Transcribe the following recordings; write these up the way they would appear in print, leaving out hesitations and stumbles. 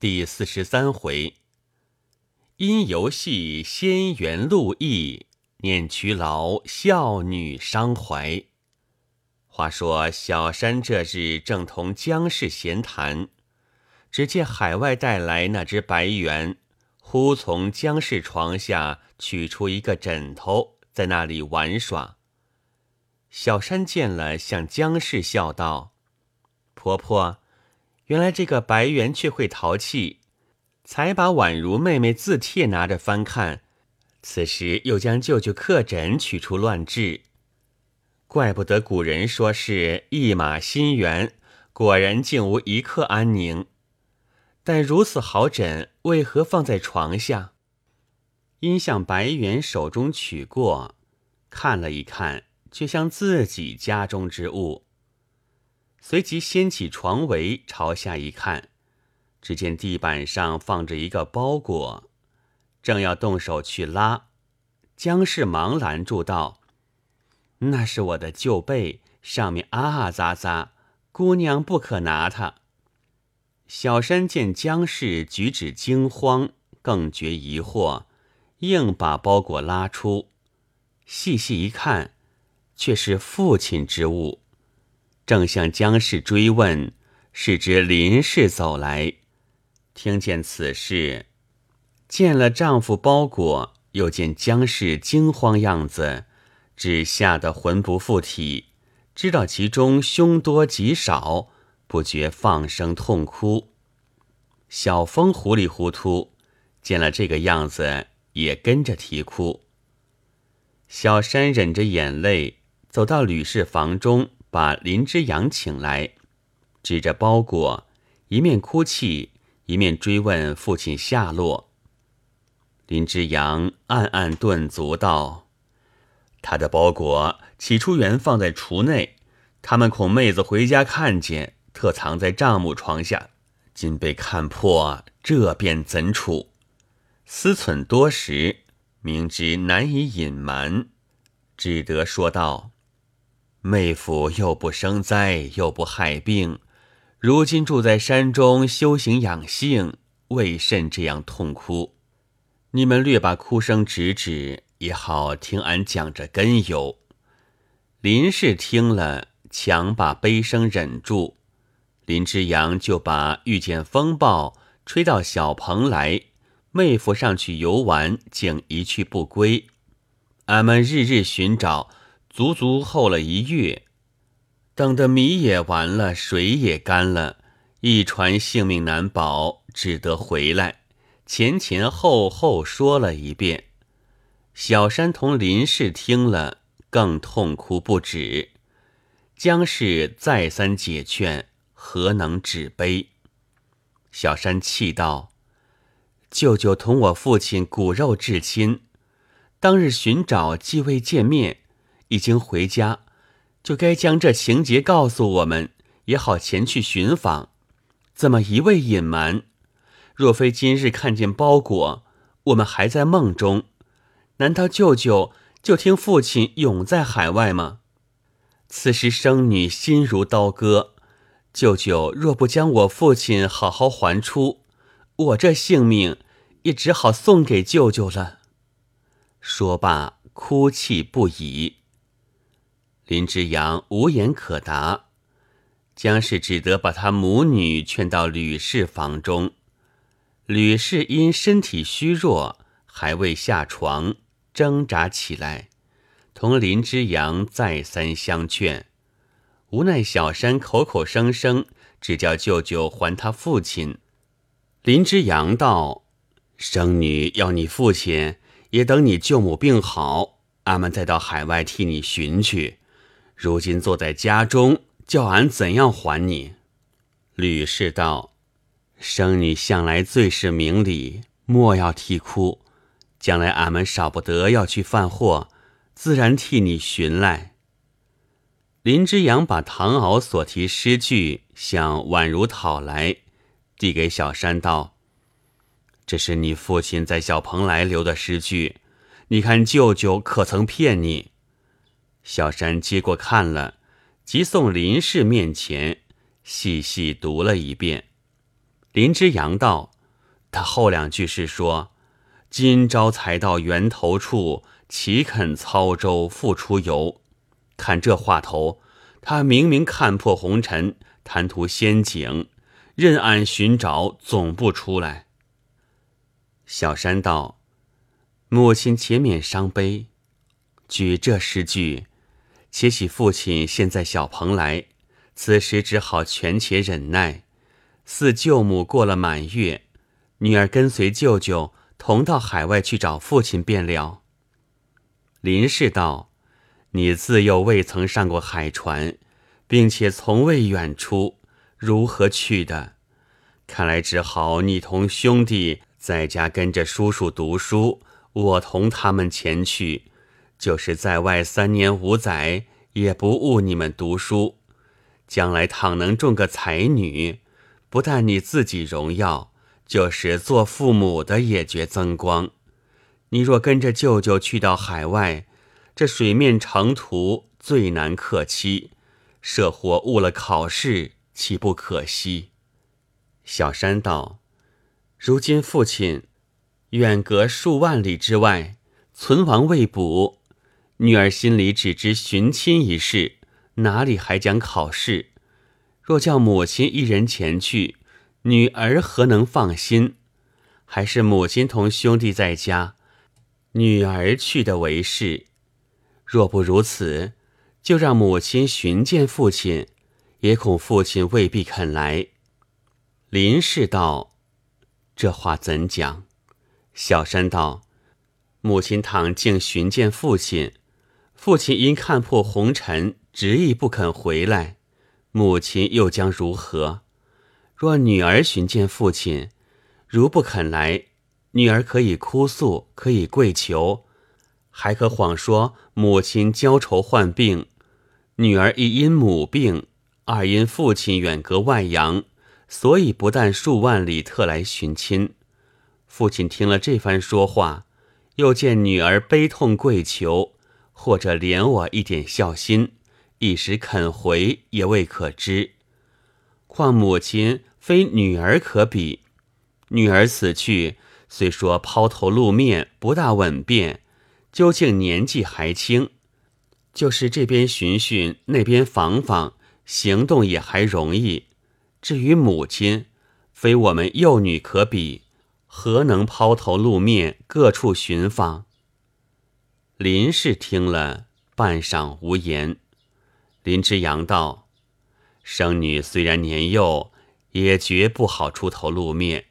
第43回，因游戏仙缘路易，念瞿劳孝女伤怀。话说小山这日正同姜氏闲谈，只见海外带来那只白猿，忽从姜氏床下取出一个枕头，在那里玩耍。小山见了，向姜氏笑道：“婆婆，原来这个白猿却会淘气，才把宛如妹妹字帖拿着翻看，此时又将舅舅客枕取出乱掷，怪不得古人说是一马心猿，果然竟无一刻安宁。但如此好枕，为何放在床下？”因向白猿手中取过，看了一看，却像自己家中之物。随即掀起床围，朝下一看，只见地板上放着一个包裹，正要动手去拉，姜氏忙拦住道：“那是我的旧被，上面杂杂，姑娘不可拿它。”小山见姜氏举止惊慌，更觉疑惑，硬把包裹拉出，细细一看，却是父亲之物。正向姜氏追问，是只林氏走来，听见此事，见了丈夫包裹，又见姜氏惊慌样子，只吓得魂不附体，知道其中凶多吉少，不觉放声痛哭。小风糊里糊涂，见了这个样子，也跟着啼哭。小山忍着眼泪，走到吕氏房中，把林之阳请来，指着包裹，一面哭泣，一面追问父亲下落。林之阳暗暗顿足道：“他的包裹起初原放在橱内，他们恐妹子回家看见，特藏在丈母床下，今被看破，这便怎处？思忖多时，明知难以隐瞒，只得说道：‘妹夫又不生灾，又不害病，如今住在山中修行养性，为甚这样痛哭？你们略把哭声止止，也好听俺讲着根由。’”林氏听了，强把悲声忍住，林之阳就把遇见风暴吹到小棚来，妹夫上去游玩，竟一去不归，俺们日日寻找，足足候了一月，等得米也完了，水也干了，一船性命难保，只得回来，前后后说了一遍。小山同林氏听了，更痛哭不止。姜氏再三解劝，何能止悲？小山气道：“舅舅同我父亲骨肉至亲，当日寻找既未见面，已经回家，就该将这情节告诉我们，也好前去寻访，怎么一味隐瞒？若非今日看见包裹，我们还在梦中，难道舅舅就听父亲永在海外吗？此时生女心如刀割，舅舅若不将我父亲好好还出，我这性命也只好送给舅舅了。”说罢，哭泣不已。林之阳无言可答，姜氏只得把他母女劝到吕氏房中。吕氏因身体虚弱，还未下床，挣扎起来，同林之阳再三相劝，无奈小山口口声声只叫舅舅还他父亲。林之阳道：“生女要你父亲，也等你舅母病好，俺们再到海外替你寻去，如今坐在家中，叫俺怎样还你？”吕氏道：“生女向来最是明理，莫要啼哭，将来俺们少不得要去贩货，自然替你寻来。”林之阳把唐敖所提诗句向宛如讨来，递给小山道：“这是你父亲在小蓬莱留的诗句，你看舅舅可曾骗你？”小山接过看了，即送林氏面前，细细读了一遍。林之阳道：“他后两句是说，今朝才到源头处，岂肯操舟复出游？看这话头，他明明看破红尘，贪图仙景，任俺寻找，总不出来。”小山道：“母亲且免伤悲。举这诗句，且喜父亲现在小蓬莱，此时只好权且忍耐。似舅母过了满月，女儿跟随舅舅同到海外去找父亲便了。”林氏道：“你自幼未曾上过海船，并且从未远出，如何去的？看来只好你同兄弟在家跟着叔叔读书，我同他们前去，就是在外3年5载，也不误你们读书。将来倘能中个才女，不但你自己荣耀，就是做父母的也觉增光。你若跟着舅舅去到海外，这水面长途最难克期，涉祸误了考试，岂不可惜？”小山道：“如今父亲远隔数万里之外，存亡未卜，女儿心里只知寻亲一事，哪里还讲考试？若叫母亲一人前去，女儿何能放心？还是母亲同兄弟在家，女儿去的为是。若不如此，就让母亲寻见父亲，也恐父亲未必肯来。”林氏道：“这话怎讲？”小山道：“母亲倘竟寻见父亲，父亲因看破红尘，执意不肯回来，母亲又将如何？若女儿寻见父亲，如不肯来，女儿可以哭诉，可以跪求，还可谎说母亲焦愁患病，女儿一因母病，二因父亲远隔外洋，所以不但数万里特来寻亲。父亲听了这番说话，又见女儿悲痛跪求，或者怜我一点孝心，一时肯回也未可知。况母亲非女儿可比，女儿此去虽说抛头露面，不大稳便，究竟年纪还轻，就是这边寻寻，那边访访，行动也还容易。至于母亲，非我们幼女可比，何能抛头露面，各处寻访？”林氏听了半晌无言。林之阳道：“生女虽然年幼，也绝不好出头露面。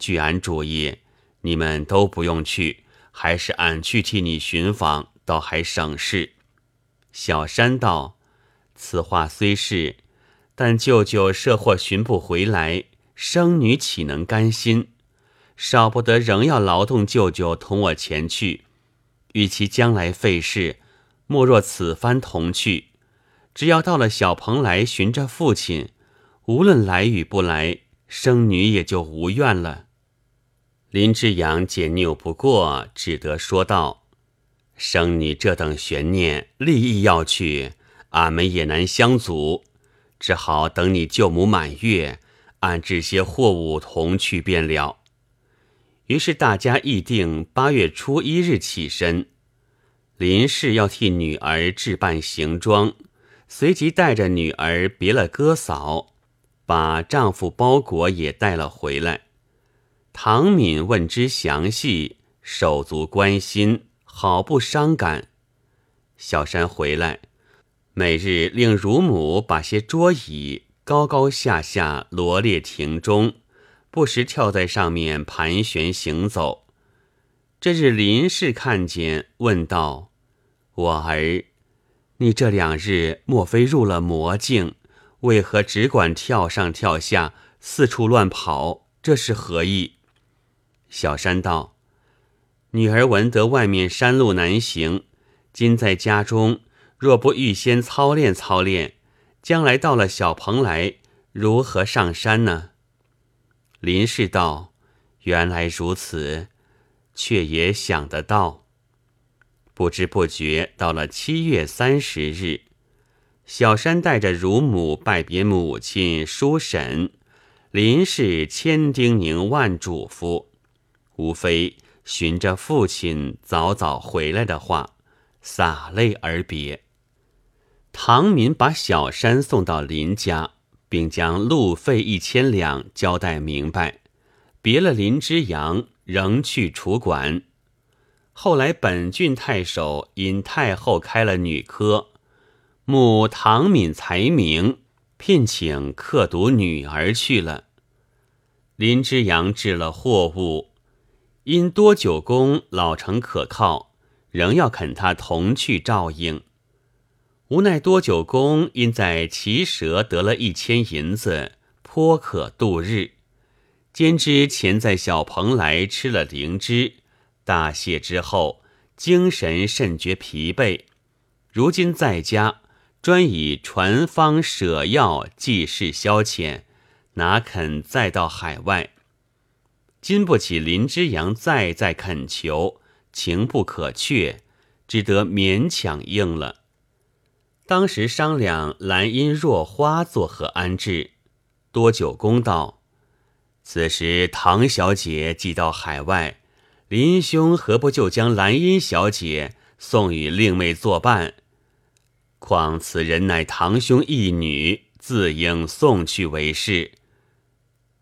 据俺主意，你们都不用去，还是俺去替你寻访，倒还省事。”小山道：“此话虽是，但舅舅涉祸寻不回来，生女岂能甘心？少不得仍要劳动舅舅同我前去，与其将来费事，莫若此番同去。只要到了小蓬莱寻着父亲，无论来与不来，生女也就无怨了。”林之阳见拗不过，只得说道：“生女这等悬念，立意要去，俺们也难相阻，只好等你舅母满月，俺这些货物同去便了。”于是大家议定8月初1日起身。林氏要替女儿置办行装，随即带着女儿别了哥嫂，把丈夫包裹也带了回来。唐敏问之详细，手足关心，好不伤感。小山回来，每日令乳母把些桌椅高高下下罗列亭中，不时跳在上面盘旋行走。这日林氏看见，问道：“我儿，你这2日莫非入了魔境？为何只管跳上跳下，四处乱跑？这是何意？”小山道：“女儿闻得外面山路难行，今在家中，若不预先操练操练，将来到了小蓬莱，如何上山呢？”林氏道：“原来如此，却也想得到。”不知不觉到了7月30日，小山带着乳母拜别母亲、叔婶，林氏千叮咛万嘱咐，无非寻着父亲早早回来的话，洒泪而别。唐民把小山送到林家，并将路费1,000两交代明白，别了林之阳，仍去楚馆。后来本郡太守因太后开了女科，慕唐敏才名，聘请刻读女儿去了。林之阳置了货物，因多久公老成可靠，仍要肯他同去照应。无奈多久公因在骑蛇得了1,000银子，颇可度日，兼之前在小蓬莱吃了灵芝，大谢之后精神甚觉疲惫，如今在家专以传方舍药济世消遣，哪肯再到海外。经不起林之阳再恳求，情不可却，只得勉强应了。当时商量兰因若花作何安置，多久公道：此时唐小姐既到海外，林兄何不就将兰因小姐送与令妹作伴？况此人乃堂兄一女，自应送去为是。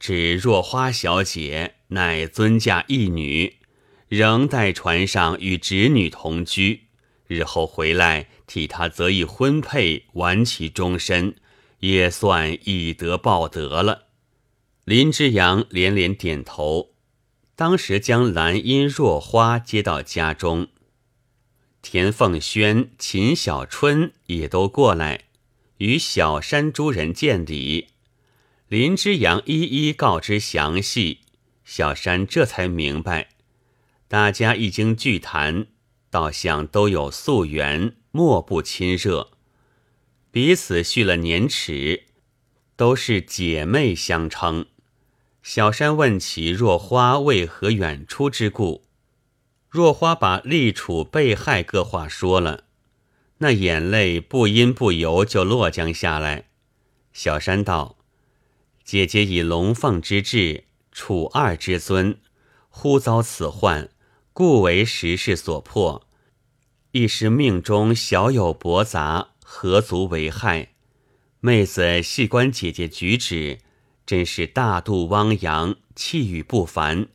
只若花小姐乃尊嫁一女，仍在船上与侄女同居，日后回来替她择一婚配，完其终身，也算以德报德了。林之阳连连点头。当时将兰因若花接到家中，田凤轩、秦小春也都过来与小山诸人见礼。林之阳一一告知详细，小山这才明白。大家一经聚谈，倒像都有宿缘，莫不亲热，彼此续了年齿，都是姐妹相称。小山问起若花为何远出之故，若花把立楚被害各话说了，那眼泪不因不由就落将下来。小山道：姐姐以龙凤之志，楚二之尊，忽遭此患，故为时事所迫，一时命中小有驳杂，何足为害。妹子细观姐姐举止，真是大度汪洋，气宇不凡，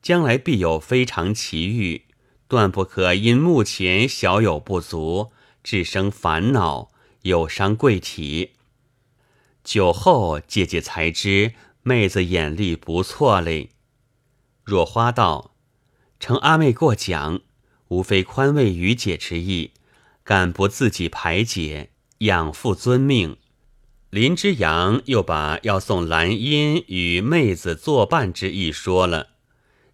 将来必有非常奇遇，断不可因目前小有不足，致生烦恼，有伤贵体。久后姐姐才知妹子眼力不错嘞。若花道：承阿妹过奖，无非宽慰于姐之意，敢不自己排解，养父遵命。林之阳又把要送兰因与妹子作伴之意说了。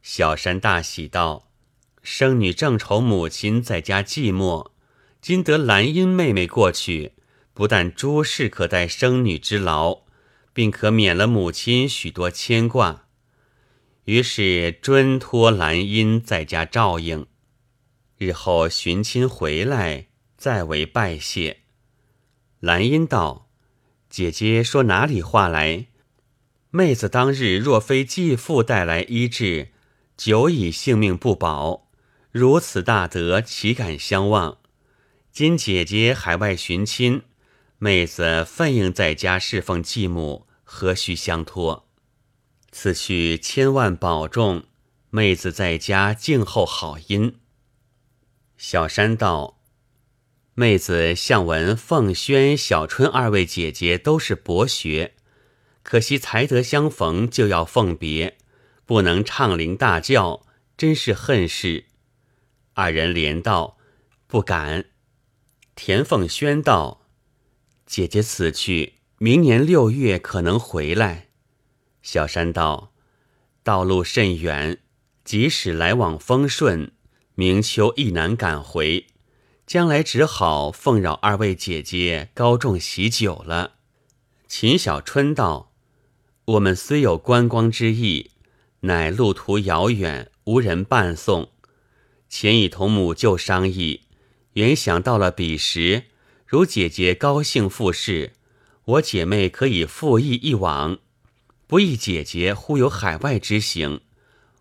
小山大喜道：生女正愁母亲在家寂寞，今得兰因妹妹过去，不但诸事可代生女之劳，并可免了母亲许多牵挂。于是专托兰因在家照应，日后寻亲回来再为拜谢。兰因道：姐姐说哪里话来？妹子当日若非继父带来医治，久已性命不保，如此大德，岂敢相忘？今姐姐海外寻亲，妹子奋应在家侍奉继母，何须相托？此去千万保重，妹子在家静候好音。小山道：妹子向闻凤轩、小春二位姐姐都是博学，可惜才得相逢就要奉别，不能唱铃大叫，真是恨事。二人连道：不敢。田凤轩道：姐姐此去，明年6月可能回来。小山道：道路甚远，即使来往风顺，明秋亦难赶回，将来只好奉扰二位姐姐高中喜酒了。秦小春道：我们虽有观光之意，乃路途遥远，无人伴送，前已同母舅商议，原想到了彼时，如姐姐高兴复试，我姐妹可以复议一往，不易姐姐忽有海外之行，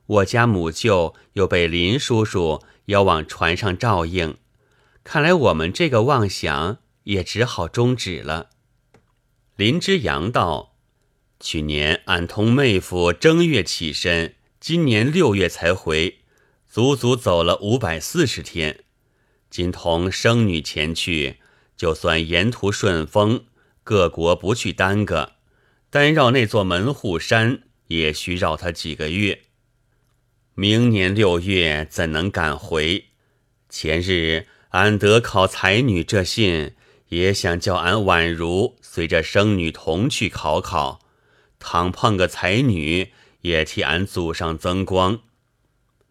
我家母舅又被林叔叔邀往船上照应，看来我们这个妄想也只好终止了。林之阳道：去年俺同妹夫正月起身，今年6月才回，足足走了540天。今同生女前去，就算沿途顺风，各国不去耽搁，单绕那座门户山也需绕它几个月。明年6月怎能赶回？前日俺得考才女这信，也想叫俺宛如随着生女同去考考，倘碰个才女，也替俺祖上增光。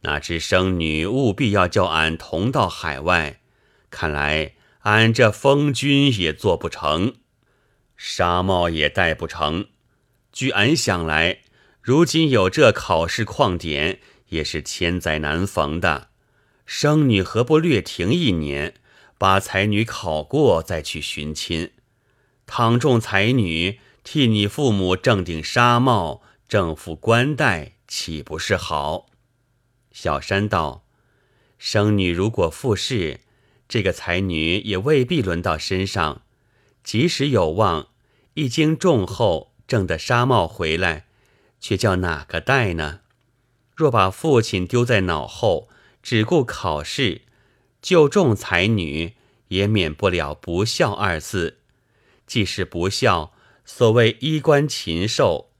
哪知生女务必要叫俺同到海外，看来俺这封君也做不成，纱帽也戴不成。据俺想来，如今有这考试旷典，也是千载难逢的。生女何不略停1年，把才女考过再去寻亲？倘中才女，替你父母正顶纱帽，正副冠带，岂不是好？小山道：生女如果复试，这个才女也未必轮到身上，即使有望，一经中后挣得纱帽回来，却叫哪个带呢？若把父亲丢在脑后，只顾考试，就中才女也免不了不孝2字。既是不孝，所谓衣冠禽兽，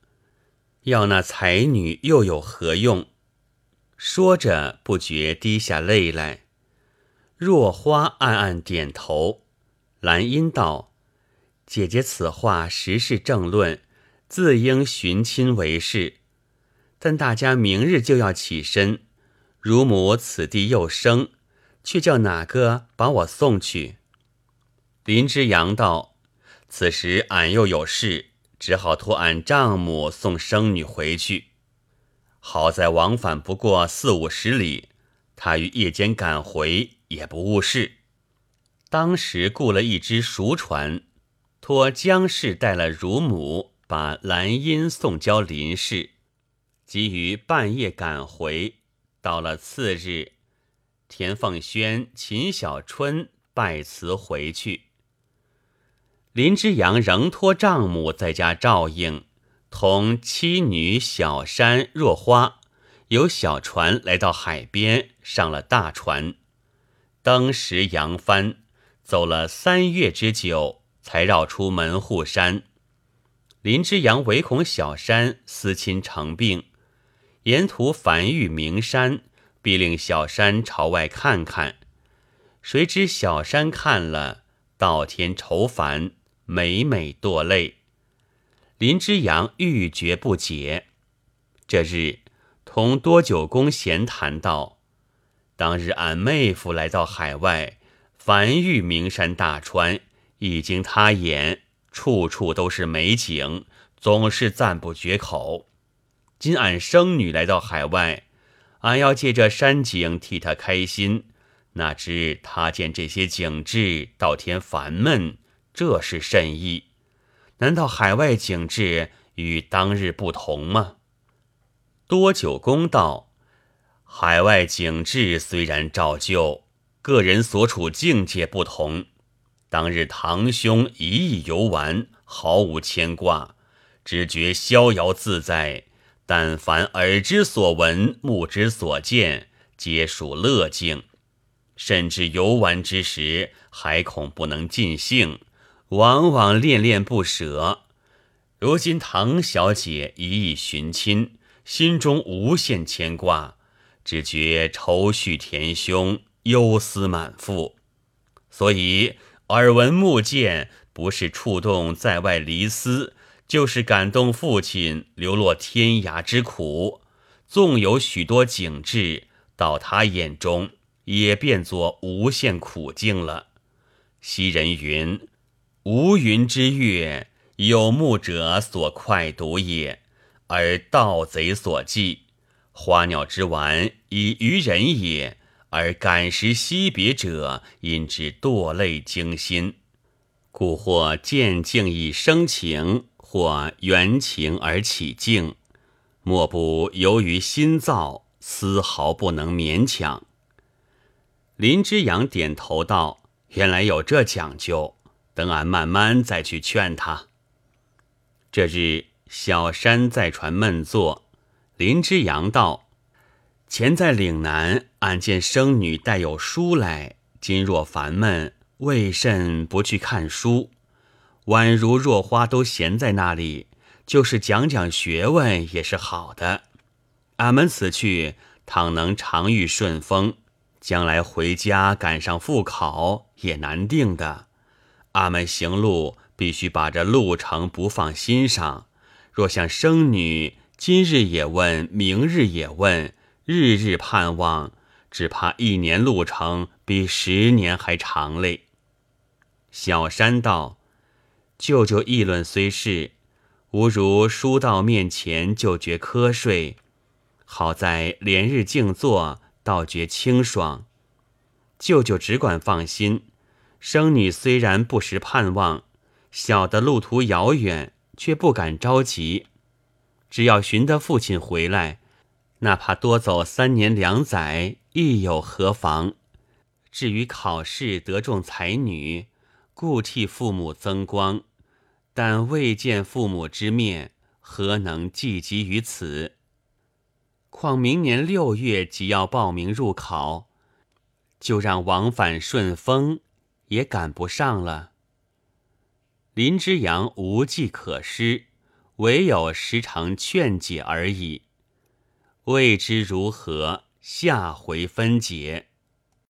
要那才女又有何用？说着不觉滴下泪来。若花暗暗点头。兰因道：姐姐此话实是正论，自应寻亲为是。但大家明日就要起身，乳母此地又生，却叫哪个把我送去？林之阳道：此时俺又有事，只好托俺丈母送生女回去。好在往返不过40-50里，他于夜间赶回也不误事。当时雇了一只熟船，托姜氏带了乳母，把兰因送交林氏，急于半夜赶回。到了次日，田凤轩、秦小春拜辞回去。林之阳仍托丈母在家照应，同妻女小山、若花由小船来到海边，上了大船，登时扬帆，走了3月之久，才绕出门户山。林之阳唯恐小山思亲成病，沿途凡遇名山，必令小山朝外看看。谁知小山看了，道天愁烦，每每堕泪。林之阳欲绝不解。这日同多九公闲谈道：当日俺妹夫来到海外，凡遇名山大川，一经他眼，处处都是美景，总是赞不绝口。今俺生女来到海外，俺要借这山景替她开心，哪知她见这些景致，倒添烦闷，这是甚意？难道海外景致与当日不同吗？多九公道：海外景致虽然照旧，个人所处境界不同。当日堂兄一意游玩，毫无牵挂，只觉逍遥自在，但凡耳之所闻，目之所见，皆属乐境。甚至游玩之时，还恐不能尽兴，往往恋恋不舍。如今唐小姐一意寻亲，心中无限牵挂，只觉愁绪填胸，忧思满腹。所以耳闻目见，不是触动在外离思，就是感动父亲流落天涯之苦，纵有许多景致，到他眼中也变作无限苦境了。昔人云：无云之月，有目者所快睹也，而盗贼所忌；花鸟之玩，以娱人也，而感时惜别者，因之堕泪惊心。故或见境以生情，或缘情而起敬，莫不由于心造，丝毫不能勉强。林之阳点头道：“原来有这讲究，等俺慢慢再去劝他。”这日，小山在船闷坐，林之阳道：“前在岭南，俺见生女带有书来，今若烦闷，为甚不去看书？宛如若花都闲在那里，就是讲讲学问也是好的。俺们此去，倘能常遇顺风，将来回家赶上复考也难定的。俺们行路必须把这路程不放心上，若像生女今日也问，明日也问，日日盼望，只怕1年路程比10年还长嘞。”小山道：“舅舅议论虽是，吾如书到面前就觉瞌睡，好在连日静坐，倒觉清爽。舅舅只管放心，生女虽然不时盼望，小的路途遥远，却不敢着急。只要寻得父亲回来，哪怕多走3年2载，亦有何妨？至于考试得中才女，故替父母增光，但未见父母之面，何能寄急于此？况明年6月即要报名入考，就让往返顺风也赶不上了。”林之阳无计可施，唯有时常劝解而已。未知如何，下回分解。